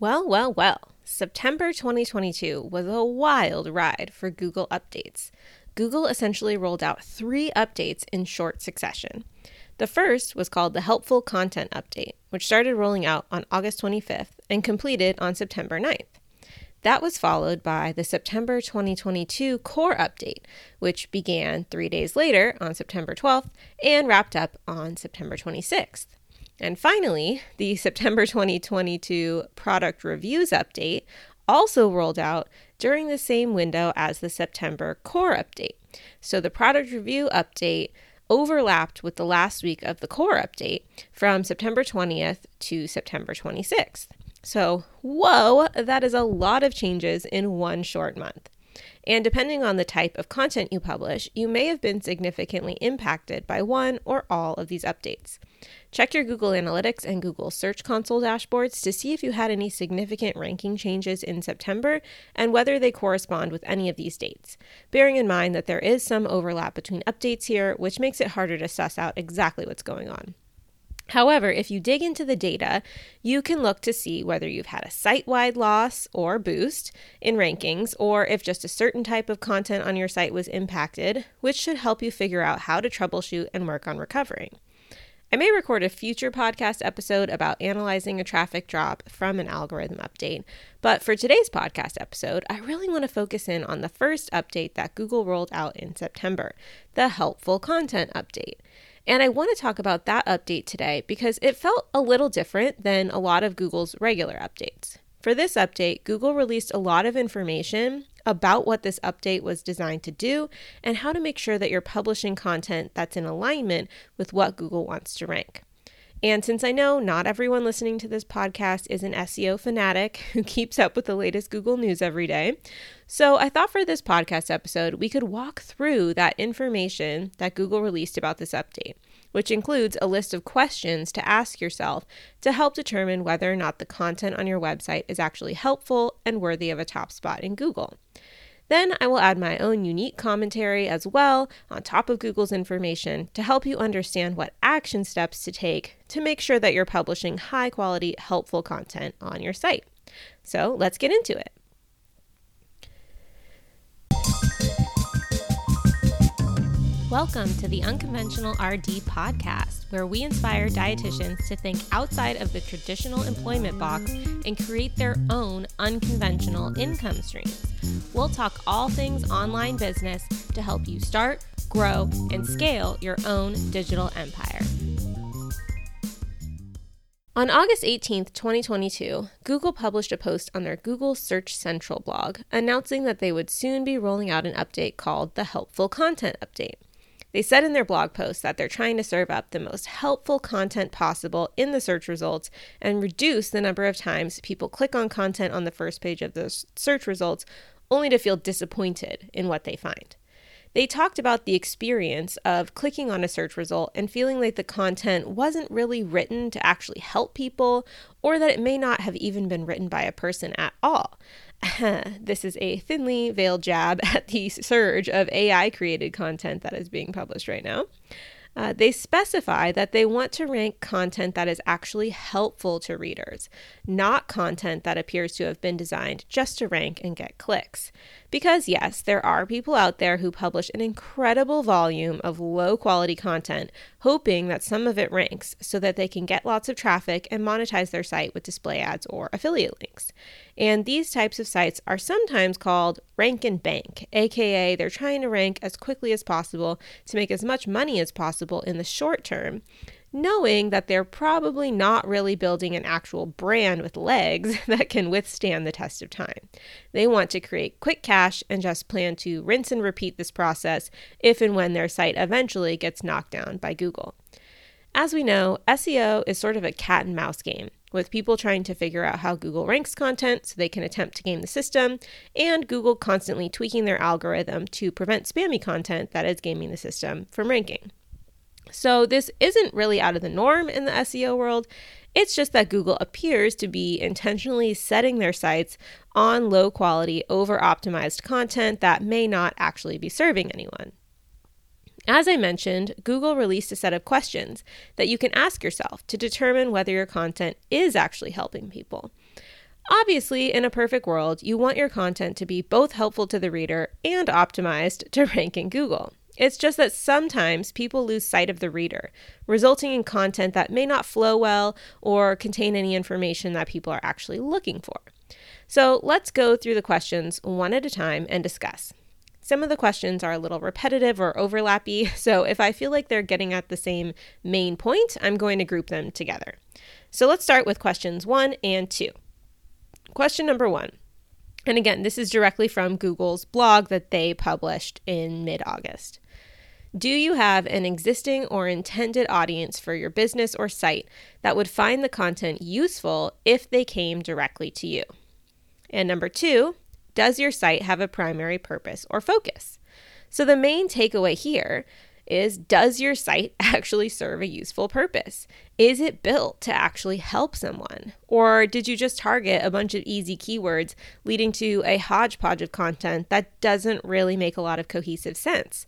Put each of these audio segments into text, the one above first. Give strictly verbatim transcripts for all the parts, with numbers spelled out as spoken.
Well, well, well, September twenty twenty-two was a wild ride for Google updates. Google essentially rolled out three updates in short succession. The first was called the Helpful Content Update, which started rolling out on August twenty-fifth and completed on September ninth. That was followed by the September twenty twenty-two Core Update, which began three days later on September twelfth and wrapped up on September twenty-sixth. And finally, the September twenty twenty-two Product Reviews Update also rolled out during the same window as the September Core Update. So the Product Review Update overlapped with the last week of the Core Update from September twentieth to September twenty-sixth. So, whoa, that is a lot of changes in one short month. And depending on the type of content you publish, you may have been significantly impacted by one or all of these updates. Check your Google Analytics and Google Search Console dashboards to see if you had any significant ranking changes in September and whether they correspond with any of these dates, bearing in mind that there is some overlap between updates here, which makes it harder to suss out exactly what's going on. However, if you dig into the data, you can look to see whether you've had a site-wide loss or boost in rankings, or if just a certain type of content on your site was impacted, which should help you figure out how to troubleshoot and work on recovering. I may record a future podcast episode about analyzing a traffic drop from an algorithm update, but for today's podcast episode, I really want to focus in on the first update that Google rolled out in September, the Helpful Content Update. And I want to talk about that update today because it felt a little different than a lot of Google's regular updates. For this update, Google released a lot of information about what this update was designed to do and how to make sure that you're publishing content that's in alignment with what Google wants to rank. And since I know not everyone listening to this podcast is an S E O fanatic who keeps up with the latest Google news every day, so I thought for this podcast episode, we could walk through that information that Google released about this update, which includes a list of questions to ask yourself to help determine whether or not the content on your website is actually helpful and worthy of a top spot in Google. Then I will add my own unique commentary as well on top of Google's information to help you understand what action steps to take to make sure that you're publishing high quality, helpful content on your site. So let's get into it. Welcome to the Unconventional R D Podcast, where we inspire dietitians to think outside of the traditional employment box and create their own unconventional income streams. We'll talk all things online business to help you start, grow, and scale your own digital empire. On August eighteenth, twenty twenty-two, Google published a post on their Google Search Central blog announcing that they would soon be rolling out an update called the Helpful Content Update. They said in their blog post that they're trying to serve up the most helpful content possible in the search results and reduce the number of times people click on content on the first page of those search results only to feel disappointed in what they find. They talked about the experience of clicking on a search result and feeling like the content wasn't really written to actually help people, or that it may not have even been written by a person at all. This is a thinly veiled jab at the surge of A I-created content that is being published right now. Uh, they specify that they want to rank content that is actually helpful to readers, not content that appears to have been designed just to rank and get clicks. Because yes, there are people out there who publish an incredible volume of low-quality content, hoping that some of it ranks so that they can get lots of traffic and monetize their site with display ads or affiliate links. And these types of sites are sometimes called rank and bank, aka they're trying to rank as quickly as possible to make as much money as possible in the short term, knowing that they're probably not really building an actual brand with legs that can withstand the test of time. They want to create quick cash and just plan to rinse and repeat this process if and when their site eventually gets knocked down by Google. As we know, S E O is sort of a cat and mouse game, with people trying to figure out how Google ranks content so they can attempt to game the system, and Google constantly tweaking their algorithm to prevent spammy content that is gaming the system from ranking. So this isn't really out of the norm in the S E O world. It's just that Google appears to be intentionally setting their sights on low-quality, over-optimized content that may not actually be serving anyone. As I mentioned, Google released a set of questions that you can ask yourself to determine whether your content is actually helping people. Obviously, in a perfect world, you want your content to be both helpful to the reader and optimized to rank in Google. It's just that sometimes people lose sight of the reader, resulting in content that may not flow well or contain any information that people are actually looking for. So let's go through the questions one at a time and discuss. Some of the questions are a little repetitive or overlappy, so if I feel like they're getting at the same main point, I'm going to group them together. So let's start with questions one and two. Question number one, and again, this is directly from Google's blog that they published in mid-August. Do you have an existing or intended audience for your business or site that would find the content useful if they came directly to you? And number two, does your site have a primary purpose or focus? So the main takeaway here is, does your site actually serve a useful purpose? Is it built to actually help someone? Or did you just target a bunch of easy keywords leading to a hodgepodge of content that doesn't really make a lot of cohesive sense?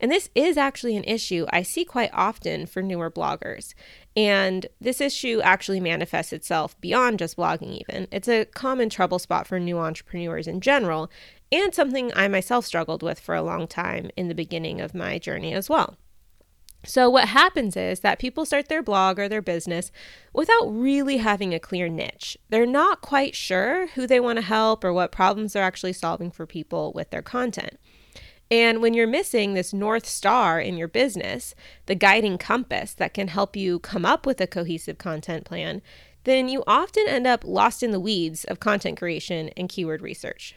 And this is actually an issue I see quite often for newer bloggers. And this issue actually manifests itself beyond just blogging even. It's a common trouble spot for new entrepreneurs in general, and something I myself struggled with for a long time in the beginning of my journey as well. So what happens is that people start their blog or their business without really having a clear niche. They're not quite sure who they want to help or what problems they're actually solving for people with their content. And when you're missing this North Star in your business, the guiding compass that can help you come up with a cohesive content plan, then you often end up lost in the weeds of content creation and keyword research.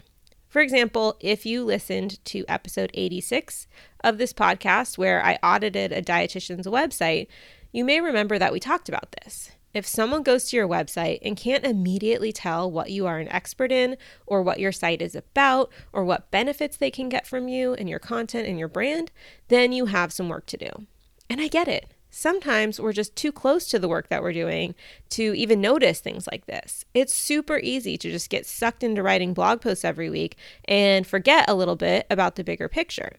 For example, if you listened to episode eighty-six of this podcast, where I audited a dietitian's website, you may remember that we talked about this. If someone goes to your website and can't immediately tell what you are an expert in or what your site is about or what benefits they can get from you and your content and your brand, then you have some work to do. And I get it. Sometimes we're just too close to the work that we're doing to even notice things like this. It's super easy to just get sucked into writing blog posts every week and forget a little bit about the bigger picture.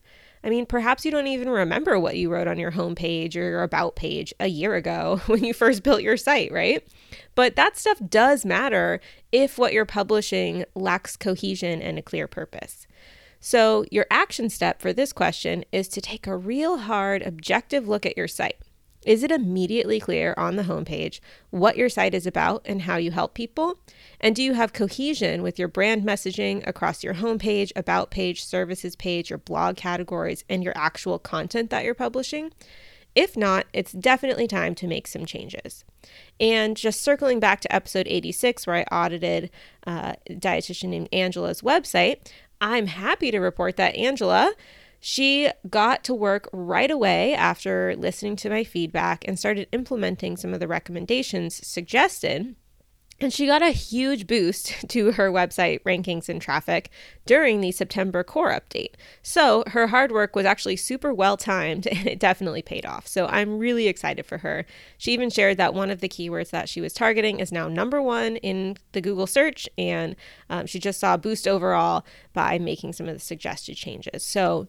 I mean, perhaps you don't even remember what you wrote on your homepage or your about page a year ago when you first built your site, right? But that stuff does matter if what you're publishing lacks cohesion and a clear purpose. So your action step for this question is to take a real hard, objective look at your site. Is it immediately clear on the homepage what your site is about and how you help people? And do you have cohesion with your brand messaging across your homepage, about page, services page, your blog categories, and your actual content that you're publishing? If not, it's definitely time to make some changes. And just circling back to episode eighty-six, where I audited uh, a dietitian named Angela's website, I'm happy to report that Angela, she got to work right away after listening to my feedback and started implementing some of the recommendations suggested. And she got a huge boost to her website rankings and traffic during the September Core Update. So her hard work was actually super well timed, and it definitely paid off. So I'm really excited for her. She even shared that one of the keywords that she was targeting is now number one in the Google search, and um, she just saw a boost overall by making some of the suggested changes. So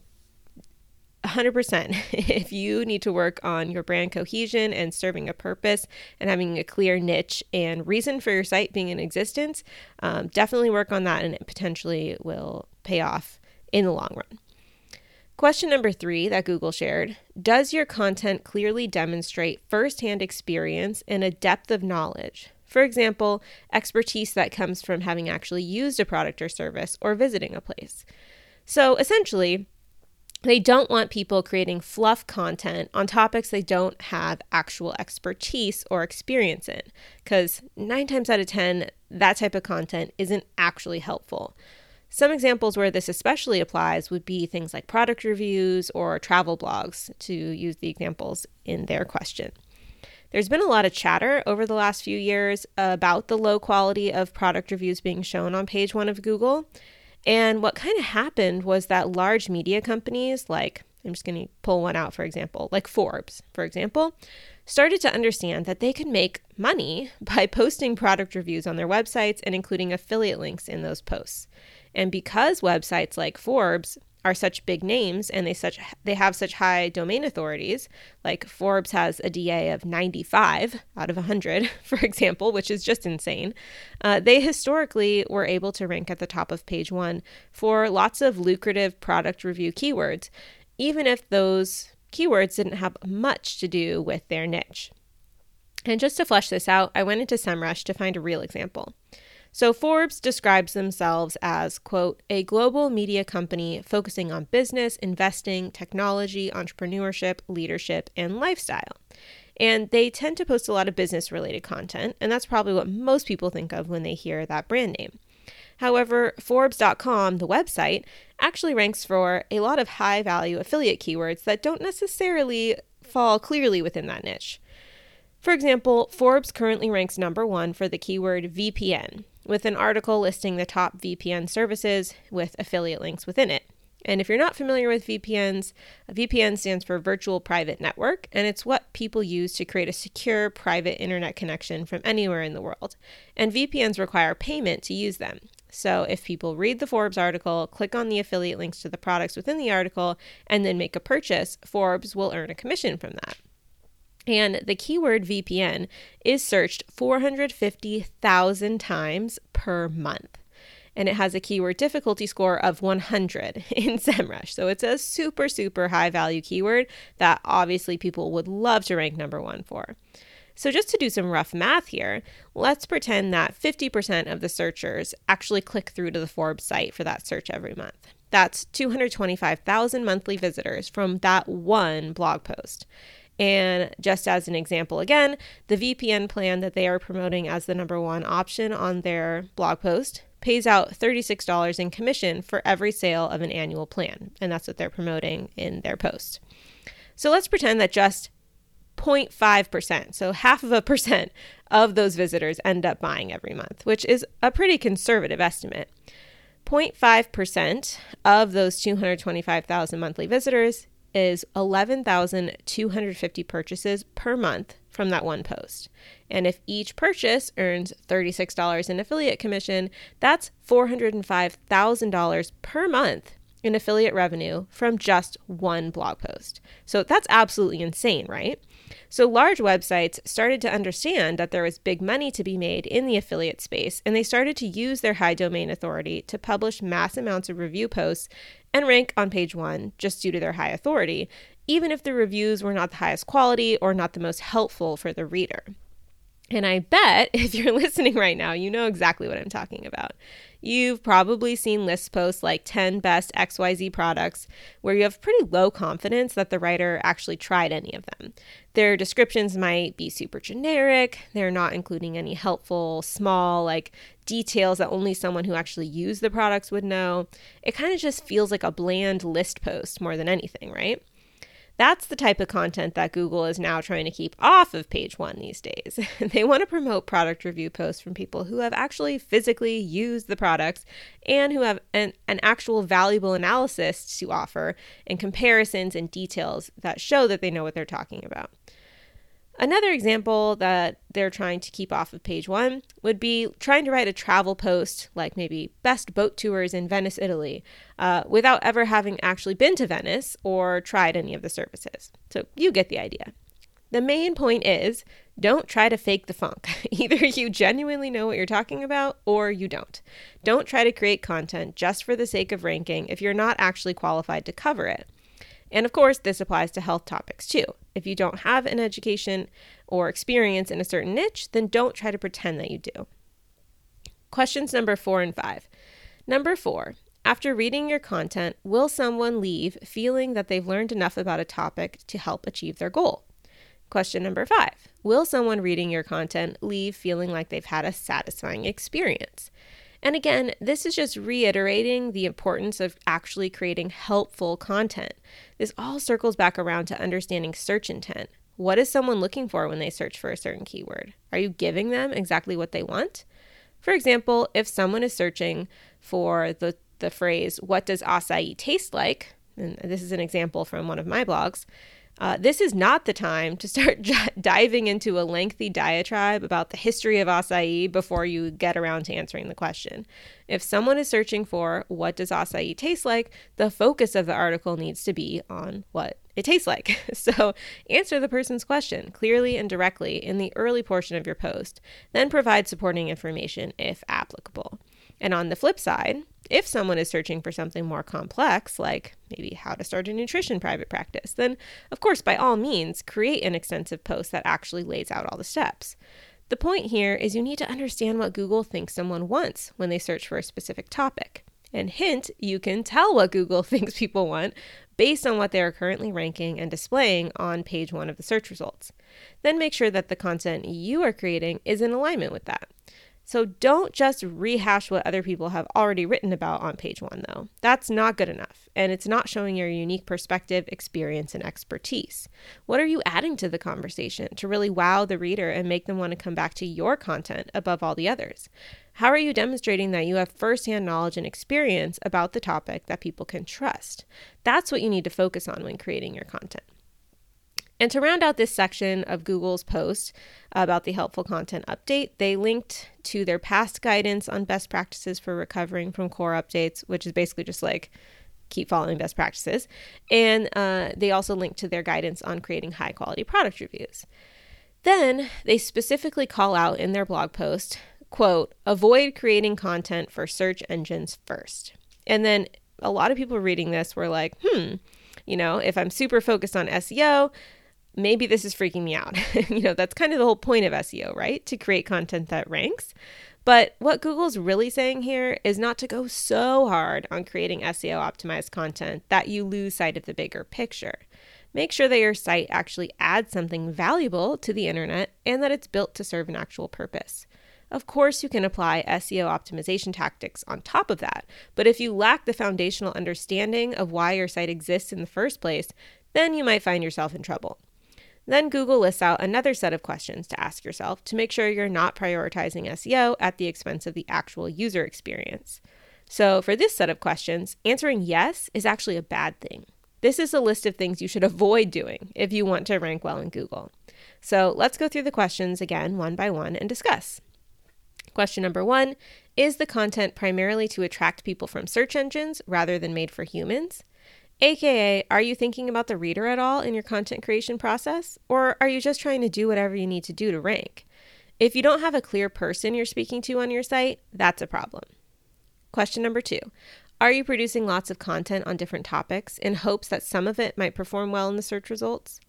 one hundred percent. If you need to work on your brand cohesion and serving a purpose and having a clear niche and reason for your site being in existence, um, definitely work on that, and it potentially will pay off in the long run. Question number three that Google shared, does your content clearly demonstrate firsthand experience and a depth of knowledge? For example, expertise that comes from having actually used a product or service or visiting a place. So essentially, they don't want people creating fluff content on topics they don't have actual expertise or experience in, because nine times out of ten, that type of content isn't actually helpful. Some examples where this especially applies would be things like product reviews or travel blogs, to use the examples in their question. There's been a lot of chatter over the last few years about the low quality of product reviews being shown on page one of Google. And what kind of happened was that large media companies like, I'm just going to pull one out, for example, like Forbes, for example, started to understand that they could make money by posting product reviews on their websites and including affiliate links in those posts. And because websites like Forbes are such big names and they such they have such high domain authorities, like Forbes has a D A of ninety-five out of one hundred, for example, which is just insane, uh, they historically were able to rank at the top of page one for lots of lucrative product review keywords, even if those keywords didn't have much to do with their niche. And just to flesh this out, I went into SEMrush to find a real example. So Forbes describes themselves as, quote, a global media company focusing on business, investing, technology, entrepreneurship, leadership, and lifestyle. And they tend to post a lot of business-related content, and that's probably what most people think of when they hear that brand name. However, Forbes dot com, the website, actually ranks for a lot of high-value affiliate keywords that don't necessarily fall clearly within that niche. For example, Forbes currently ranks number one for the keyword V P N, with an article listing the top V P N services with affiliate links within it. And if you're not familiar with V P Ns, a V P N stands for Virtual Private Network, and it's what people use to create a secure private internet connection from anywhere in the world. And V P Ns require payment to use them. So if people read the Forbes article, click on the affiliate links to the products within the article, and then make a purchase, Forbes will earn a commission from that. And the keyword V P N is searched four hundred fifty thousand times per month. And it has a keyword difficulty score of one hundred in SEMrush. So it's a super, super high value keyword that obviously people would love to rank number one for. So just to do some rough math here, let's pretend that fifty percent of the searchers actually click through to the Forbes site for that search every month. That's two hundred twenty-five thousand monthly visitors from that one blog post. And just as an example, again, the V P N plan that they are promoting as the number one option on their blog post pays out thirty-six dollars in commission for every sale of an annual plan. And that's what they're promoting in their post. So let's pretend that just zero point five percent, so half of a percent of those visitors end up buying every month, which is a pretty conservative estimate. zero point five percent of those two hundred twenty-five thousand monthly visitors is eleven thousand two hundred fifty purchases per month from that one post. And if each purchase earns thirty-six dollars in affiliate commission, that's four hundred five thousand dollars per month in affiliate revenue from just one blog post. So that's absolutely insane, right? So large websites started to understand that there was big money to be made in the affiliate space, and they started to use their high domain authority to publish mass amounts of review posts and rank on page one just due to their high authority, even if the reviews were not the highest quality or not the most helpful for the reader. And I bet if you're listening right now, you know exactly what I'm talking about. You've probably seen list posts like ten best X Y Z products where you have pretty low confidence that the writer actually tried any of them. Their descriptions might be super generic. They're not including any helpful, small, like details that only someone who actually used the products would know. It kind of just feels like a bland list post more than anything, right? That's the type of content that Google is now trying to keep off of page one these days. They want to promote product review posts from people who have actually physically used the products and who have an, an actual valuable analysis to offer and comparisons and details that show that they know what they're talking about. Another example that they're trying to keep off of page one would be trying to write a travel post, like maybe best boat tours in Venice, Italy, uh, without ever having actually been to Venice or tried any of the services. So you get the idea. The main point is, don't try to fake the funk. Either you genuinely know what you're talking about or you don't. Don't try to create content just for the sake of ranking if you're not actually qualified to cover it. And of course, this applies to health topics too. If you don't have an education or experience in a certain niche, then don't try to pretend that you do. Questions number four and five. Number four, after reading your content, will someone leave feeling that they've learned enough about a topic to help achieve their goal? Question number five, will someone reading your content leave feeling like they've had a satisfying experience? And again, this is just reiterating the importance of actually creating helpful content. This all circles back around to understanding search intent. What is someone looking for when they search for a certain keyword? Are you giving them exactly what they want? For example, if someone is searching for the, the phrase, what does acai taste like? And this is an example from one of my blogs. Uh, this is not the time to start j- diving into a lengthy diatribe about the history of acai before you get around to answering the question. If someone is searching for what does acai taste like, the focus of the article needs to be on what it tastes like. So answer the person's question clearly and directly in the early portion of your post, then provide supporting information if applicable. And on the flip side, if someone is searching for something more complex, like maybe how to start a nutrition private practice, then of course, by all means, create an extensive post that actually lays out all the steps. The point here is you need to understand what Google thinks someone wants when they search for a specific topic. And hint, you can tell what Google thinks people want based on what they are currently ranking and displaying on page one of the search results. Then make sure that the content you are creating is in alignment with that. So don't just rehash what other people have already written about on page one, though. That's not good enough, and it's not showing your unique perspective, experience, and expertise. What are you adding to the conversation to really wow the reader and make them want to come back to your content above all the others? How are you demonstrating that you have firsthand knowledge and experience about the topic that people can trust? That's what you need to focus on when creating your content. And to round out this section of Google's post about the Helpful Content Update, they linked to their past guidance on best practices for recovering from core updates, which is basically just like keep following best practices. And uh, they also linked to their guidance on creating high quality product reviews. Then they specifically call out in their blog post, quote, avoid creating content for search engines first. And then a lot of people reading this were like, hmm, you know, if I'm super focused on S E O, maybe this is freaking me out. You know, that's kind of the whole point of S E O, right? To create content that ranks. But what Google's really saying here is not to go so hard on creating S E O optimized content that you lose sight of the bigger picture. Make sure that your site actually adds something valuable to the internet and that it's built to serve an actual purpose. Of course, you can apply S E O optimization tactics on top of that, but if you lack the foundational understanding of why your site exists in the first place, then you might find yourself in trouble. Then Google lists out another set of questions to ask yourself to make sure you're not prioritizing S E O at the expense of the actual user experience. So for this set of questions, answering yes is actually a bad thing. This is a list of things you should avoid doing if you want to rank well in Google. So let's go through the questions again one by one and discuss. Question number one, is the content primarily to attract people from search engines rather than made for humans? A K A, are you thinking about the reader at all in your content creation process? Or are you just trying to do whatever you need to do to rank? If you don't have a clear person you're speaking to on your site, that's a problem. Question number two, are you producing lots of content on different topics in hopes that some of it might perform well in the search results?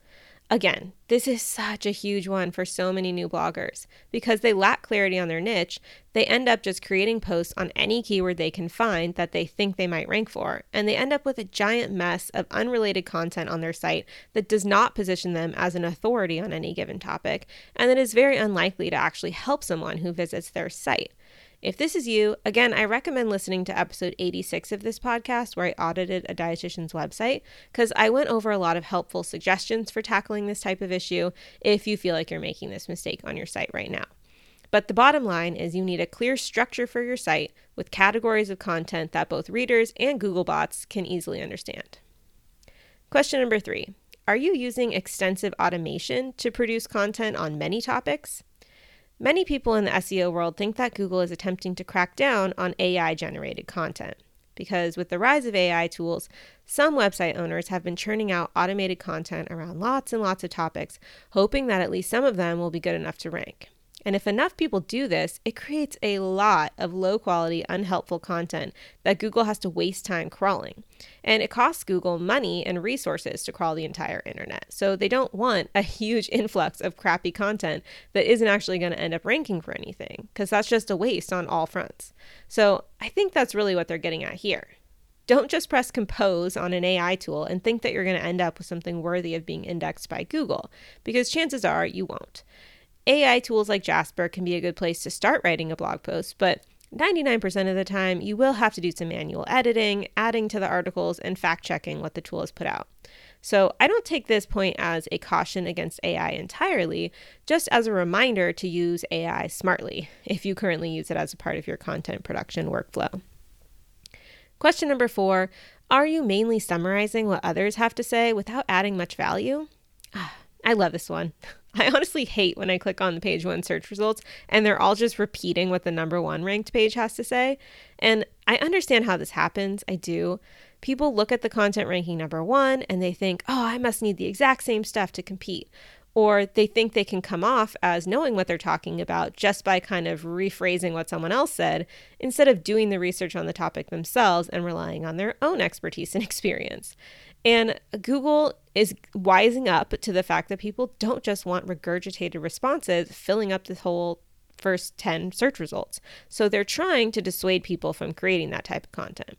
Again, this is such a huge one for so many new bloggers. Because they lack clarity on their niche, they end up just creating posts on any keyword they can find that they think they might rank for, and they end up with a giant mess of unrelated content on their site that does not position them as an authority on any given topic, and that is very unlikely to actually help someone who visits their site. If this is you, again, I recommend listening to episode eighty-six of this podcast where I audited a dietitian's website because I went over a lot of helpful suggestions for tackling this type of issue if you feel like you're making this mistake on your site right now. But the bottom line is you need a clear structure for your site with categories of content that both readers and Google bots can easily understand. Question number three, are you using extensive automation to produce content on many topics? Many people in the S E O world think that Google is attempting to crack down on A I-generated content because with the rise of A I tools, some website owners have been churning out automated content around lots and lots of topics, hoping that at least some of them will be good enough to rank. And if enough people do this, it creates a lot of low-quality, unhelpful content that Google has to waste time crawling. And it costs Google money and resources to crawl the entire internet. So they don't want a huge influx of crappy content that isn't actually going to end up ranking for anything, because that's just a waste on all fronts. So I think that's really what they're getting at here. Don't just press compose on an A I tool and think that you're going to end up with something worthy of being indexed by Google, because chances are you won't. A I tools like Jasper can be a good place to start writing a blog post, but ninety-nine percent of the time, you will have to do some manual editing, adding to the articles, and fact-checking what the tool has put out. So I don't take this point as a caution against A I entirely, just as a reminder to use A I smartly if you currently use it as a part of your content production workflow. Question number four, are you mainly summarizing what others have to say without adding much value? I love this one. I honestly hate when I click on the page one search results and they're all just repeating what the number one ranked page has to say. And I understand how this happens. I do. People look at the content ranking number one and they think, oh, I must need the exact same stuff to compete. Or they think they can come off as knowing what they're talking about just by kind of rephrasing what someone else said instead of doing the research on the topic themselves and relying on their own expertise and experience. And Google is wising up to the fact that people don't just want regurgitated responses filling up the whole first ten search results. So they're trying to dissuade people from creating that type of content.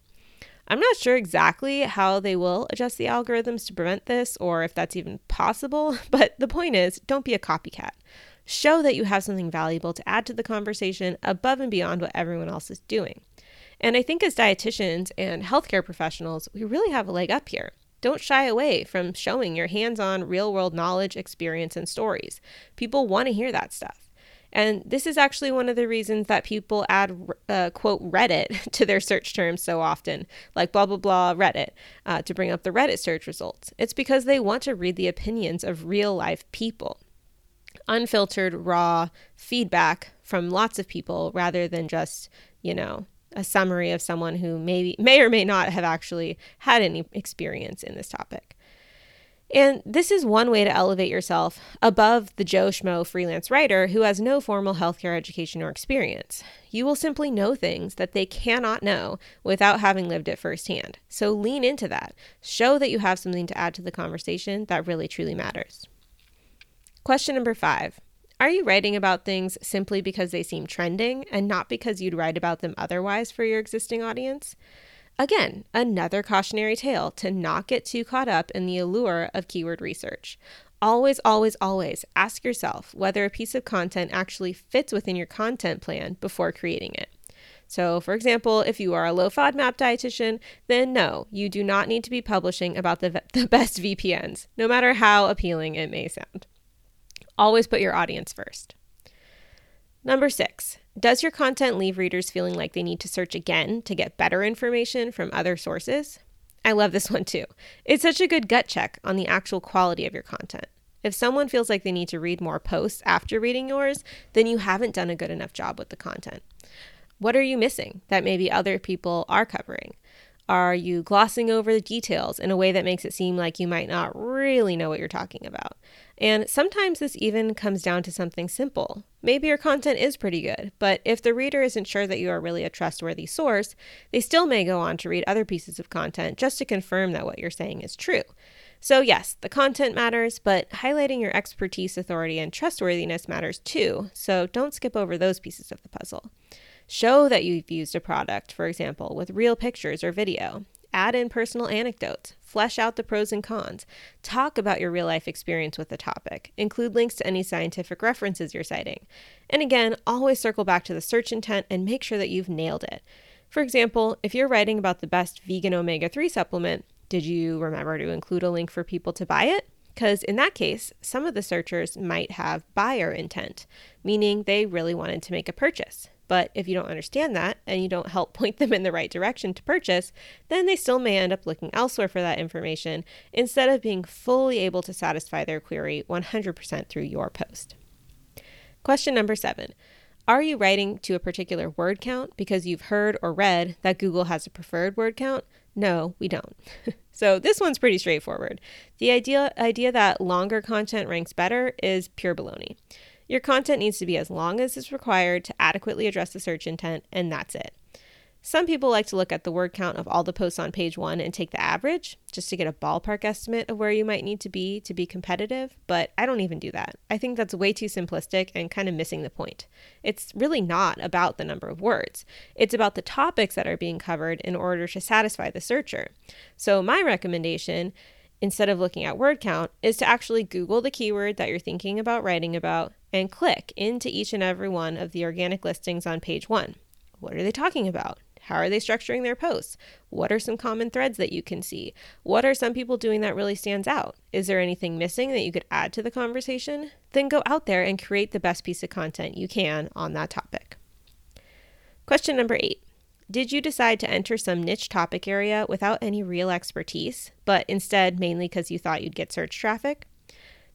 I'm not sure exactly how they will adjust the algorithms to prevent this or if that's even possible, but the point is, don't be a copycat. Show that you have something valuable to add to the conversation above and beyond what everyone else is doing. And I think as dietitians and healthcare professionals, we really have a leg up here. Don't shy away from showing your hands-on real-world knowledge, experience, and stories. People want to hear that stuff. And this is actually one of the reasons that people add, uh, quote, Reddit to their search terms so often, like blah, blah, blah, Reddit, uh, to bring up the Reddit search results. It's because they want to read the opinions of real-life people. Unfiltered, raw feedback from lots of people rather than just, you know, a summary of someone who maybe may or may not have actually had any experience in this topic. And this is one way to elevate yourself above the Joe Schmo freelance writer who has no formal healthcare education or experience. You will simply know things that they cannot know without having lived it firsthand. So lean into that. Show that you have something to add to the conversation that really truly matters. Question number five. Are you writing about things simply because they seem trending and not because you'd write about them otherwise for your existing audience? Again, another cautionary tale to not get too caught up in the allure of keyword research. Always, always, always ask yourself whether a piece of content actually fits within your content plan before creating it. So, for example, if you are a low FODMAP dietitian, then no, you do not need to be publishing about the, the best V P Ns, no matter how appealing it may sound. Always put your audience first. Number six, does your content leave readers feeling like they need to search again to get better information from other sources? I love this one too. It's such a good gut check on the actual quality of your content. If someone feels like they need to read more posts after reading yours, then you haven't done a good enough job with the content. What are you missing that maybe other people are covering? Are you glossing over the details in a way that makes it seem like you might not really know what you're talking about? And sometimes this even comes down to something simple. Maybe your content is pretty good, but if the reader isn't sure that you are really a trustworthy source, they still may go on to read other pieces of content just to confirm that what you're saying is true. So yes, the content matters, but highlighting your expertise, authority, and trustworthiness matters too, so don't skip over those pieces of the puzzle. Show that you've used a product, for example, with real pictures or video. Add in personal anecdotes. Flesh out the pros and cons. Talk about your real-life experience with the topic. Include links to any scientific references you're citing. And again, always circle back to the search intent and make sure that you've nailed it. For example, if you're writing about the best vegan omega three supplement, did you remember to include a link for people to buy it? Because in that case, some of the searchers might have buyer intent, meaning they really wanted to make a purchase. But if you don't understand that and you don't help point them in the right direction to purchase, then they still may end up looking elsewhere for that information instead of being fully able to satisfy their query one hundred percent through your post. Question number seven. Are you writing to a particular word count because you've heard or read that Google has a preferred word count? No, we don't. So this one's pretty straightforward. The idea, idea that longer content ranks better is pure baloney. Your content needs to be as long as is required to adequately address the search intent, and that's it. Some people like to look at the word count of all the posts on page one and take the average, just to get a ballpark estimate of where you might need to be to be competitive, but I don't even do that. I think that's way too simplistic and kind of missing the point. It's really not about the number of words. It's about the topics that are being covered in order to satisfy the searcher. So my recommendation, instead of looking at word count, is to actually Google the keyword that you're thinking about writing about and click into each and every one of the organic listings on page one. What are they talking about? How are they structuring their posts? What are some common threads that you can see? What are some people doing that really stands out? Is there anything missing that you could add to the conversation? Then go out there and create the best piece of content you can on that topic. Question number eight. Did you decide to enter some niche topic area without any real expertise, but instead mainly because you thought you'd get search traffic?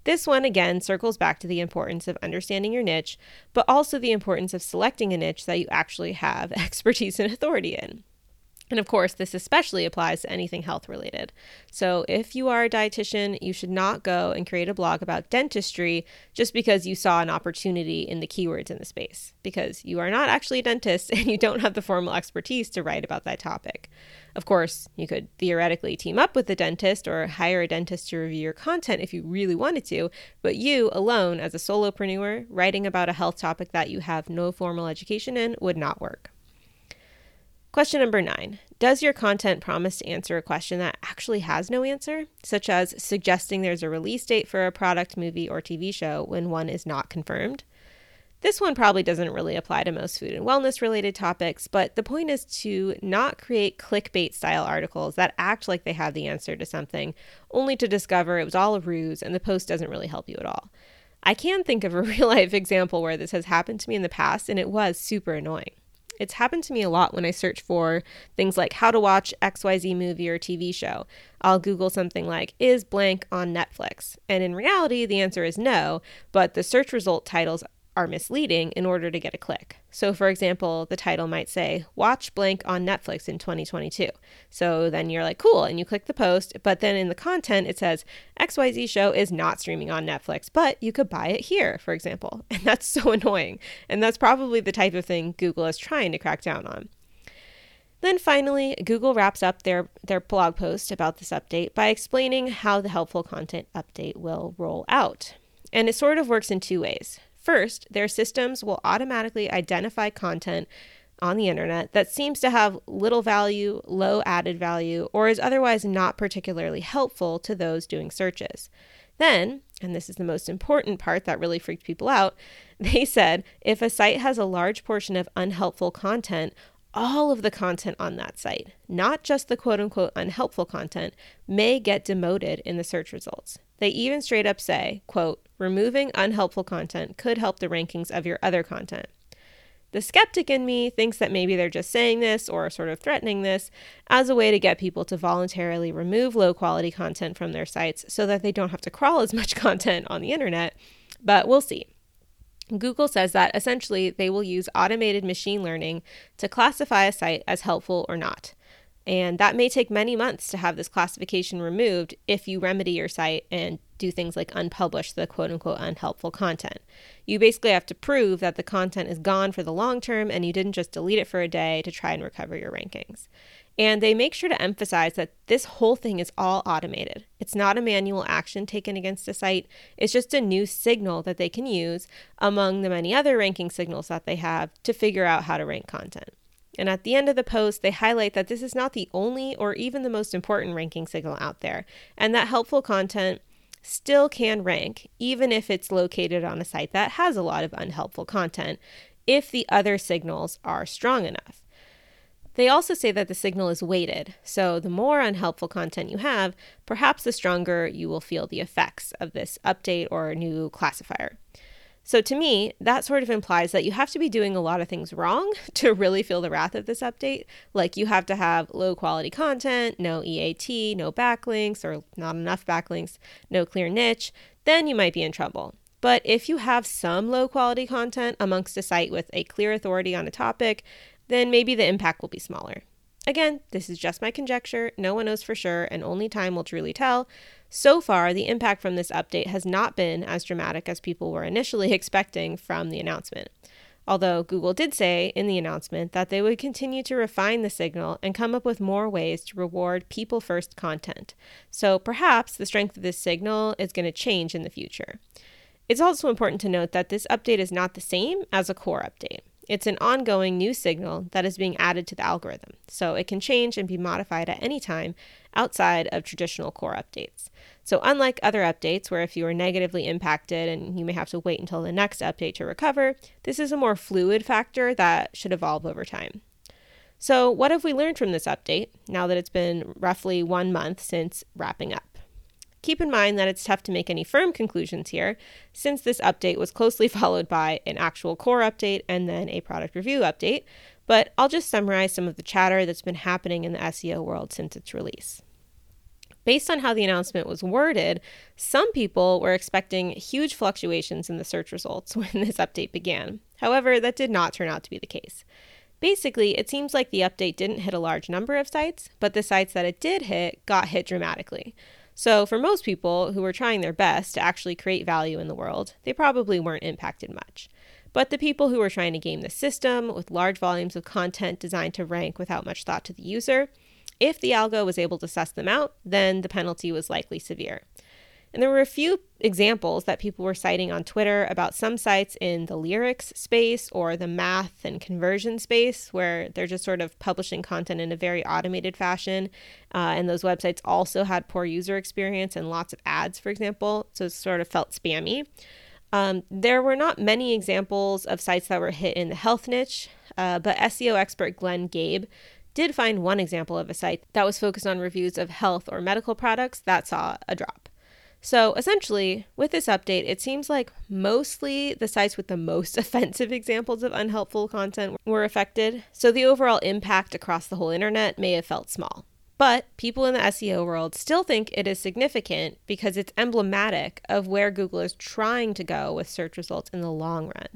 This one, again, circles back to the importance of understanding your niche, but also the importance of selecting a niche that you actually have expertise and authority in. And of course, this especially applies to anything health related. So if you are a dietitian, you should not go and create a blog about dentistry just because you saw an opportunity in the keywords in the space, because you are not actually a dentist and you don't have the formal expertise to write about that topic. Of course, you could theoretically team up with a dentist or hire a dentist to review your content if you really wanted to, but you alone as a solopreneur writing about a health topic that you have no formal education in would not work. Question number nine, does your content promise to answer a question that actually has no answer, such as suggesting there's a release date for a product, movie, or T V show when one is not confirmed? This one probably doesn't really apply to most food and wellness related topics, but the point is to not create clickbait style articles that act like they have the answer to something, only to discover it was all a ruse and the post doesn't really help you at all. I can think of a real life example where this has happened to me in the past, and it was super annoying. It's happened to me a lot when I search for things like how to watch X Y Z movie or T V show. I'll Google something like, is blank on Netflix? And in reality, the answer is no, but the search result titles are misleading in order to get a click. So for example, the title might say, watch blank on Netflix in twenty twenty-two. So then you're like, cool, and you click the post, but then in the content it says, X Y Z show is not streaming on Netflix, but you could buy it here, for example. And that's so annoying. And that's probably the type of thing Google is trying to crack down on. Then finally, Google wraps up their, their blog post about this update by explaining how the helpful content update will roll out. And it sort of works in two ways. First, their systems will automatically identify content on the internet that seems to have little value, low added value, or is otherwise not particularly helpful to those doing searches. Then, and this is the most important part that really freaked people out, they said if a site has a large portion of unhelpful content, all of the content on that site, not just the quote-unquote unhelpful content, may get demoted in the search results. They even straight up say, quote, removing unhelpful content could help the rankings of your other content. The skeptic in me thinks that maybe they're just saying this or sort of threatening this as a way to get people to voluntarily remove low-quality content from their sites so that they don't have to crawl as much content on the internet, but we'll see. Google says that essentially they will use automated machine learning to classify a site as helpful or not. And that may take many months to have this classification removed if you remedy your site and do things like unpublish the quote-unquote unhelpful content. You basically have to prove that the content is gone for the long term and you didn't just delete it for a day to try and recover your rankings. And they make sure to emphasize that this whole thing is all automated. It's not a manual action taken against a site. It's just a new signal that they can use among the many other ranking signals that they have to figure out how to rank content. And at the end of the post, they highlight that this is not the only or even the most important ranking signal out there, and that helpful content still can rank, even if it's located on a site that has a lot of unhelpful content, if the other signals are strong enough. They also say that the signal is weighted, so the more unhelpful content you have, perhaps the stronger you will feel the effects of this update or new classifier. So to me, that sort of implies that you have to be doing a lot of things wrong to really feel the wrath of this update. Like you have to have low quality content, no E A T, no backlinks or not enough backlinks, no clear niche, then you might be in trouble. But if you have some low quality content amongst a site with a clear authority on a topic, then maybe the impact will be smaller. Again, this is just my conjecture, no one knows for sure, and only time will truly tell. So far, the impact from this update has not been as dramatic as people were initially expecting from the announcement. Although Google did say in the announcement that they would continue to refine the signal and come up with more ways to reward people-first content. So perhaps the strength of this signal is going to change in the future. It's also important to note that this update is not the same as a core update. It's an ongoing new signal that is being added to the algorithm, so it can change and be modified at any time outside of traditional core updates. So unlike other updates where if you are negatively impacted and you may have to wait until the next update to recover, this is a more fluid factor that should evolve over time. So what have we learned from this update now that it's been roughly one month since wrapping up? Keep in mind that it's tough to make any firm conclusions here, since this update was closely followed by an actual core update and then a product review update, but I'll just summarize some of the chatter that's been happening in the S E O world since its release. Based on how the announcement was worded, some people were expecting huge fluctuations in the search results when this update began. However, that did not turn out to be the case. Basically, it seems like the update didn't hit a large number of sites, but the sites that it did hit got hit dramatically. So for most people who were trying their best to actually create value in the world, they probably weren't impacted much. But the people who were trying to game the system with large volumes of content designed to rank without much thought to the user, if the algo was able to suss them out, then the penalty was likely severe. And there were a few examples that people were citing on Twitter about some sites in the lyrics space or the math and conversion space where they're just sort of publishing content in a very automated fashion. Uh, and those websites also had poor user experience and lots of ads, for example. So it sort of felt spammy. Um, there were not many examples of sites that were hit in the health niche, uh, but S E O expert Glenn Gabe did find one example of a site that was focused on reviews of health or medical products that saw a drop. So essentially, with this update, it seems like mostly the sites with the most offensive examples of unhelpful content were affected, so the overall impact across the whole internet may have felt small. But people in the S E O world still think it is significant because it's emblematic of where Google is trying to go with search results in the long run.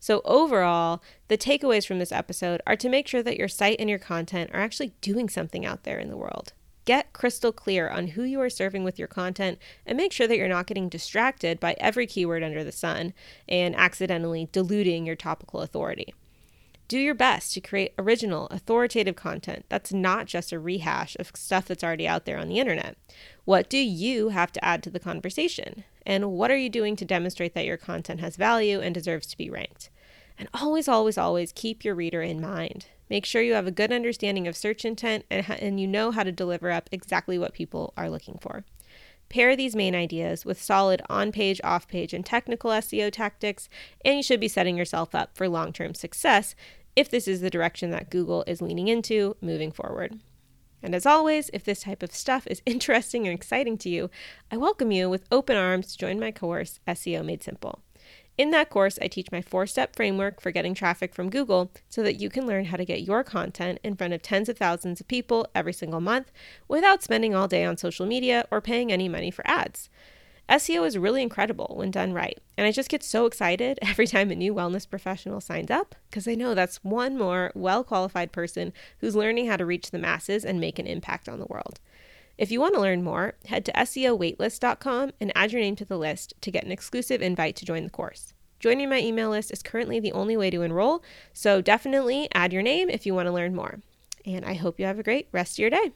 So overall, the takeaways from this episode are to make sure that your site and your content are actually doing something out there in the world. Get crystal clear on who you are serving with your content and make sure that you're not getting distracted by every keyword under the sun and accidentally diluting your topical authority. Do your best to create original, authoritative content that's not just a rehash of stuff that's already out there on the internet. What do you have to add to the conversation? And what are you doing to demonstrate that your content has value and deserves to be ranked? And always, always, always keep your reader in mind. Make sure you have a good understanding of search intent and, ha- and you know how to deliver up exactly what people are looking for. Pair these main ideas with solid on-page, off-page, and technical S E O tactics, and you should be setting yourself up for long-term success if this is the direction that Google is leaning into moving forward. And as always, if this type of stuff is interesting and exciting to you, I welcome you with open arms to join my course, S E O Made Simple. In that course, I teach my four-step framework for getting traffic from Google so that you can learn how to get your content in front of tens of thousands of people every single month without spending all day on social media or paying any money for ads. S E O is really incredible when done right, and I just get so excited every time a new wellness professional signs up because I know that's one more well-qualified person who's learning how to reach the masses and make an impact on the world. If you want to learn more, head to S E O waitlist dot com and add your name to the list to get an exclusive invite to join the course. Joining my email list is currently the only way to enroll, so definitely add your name if you want to learn more. And I hope you have a great rest of your day.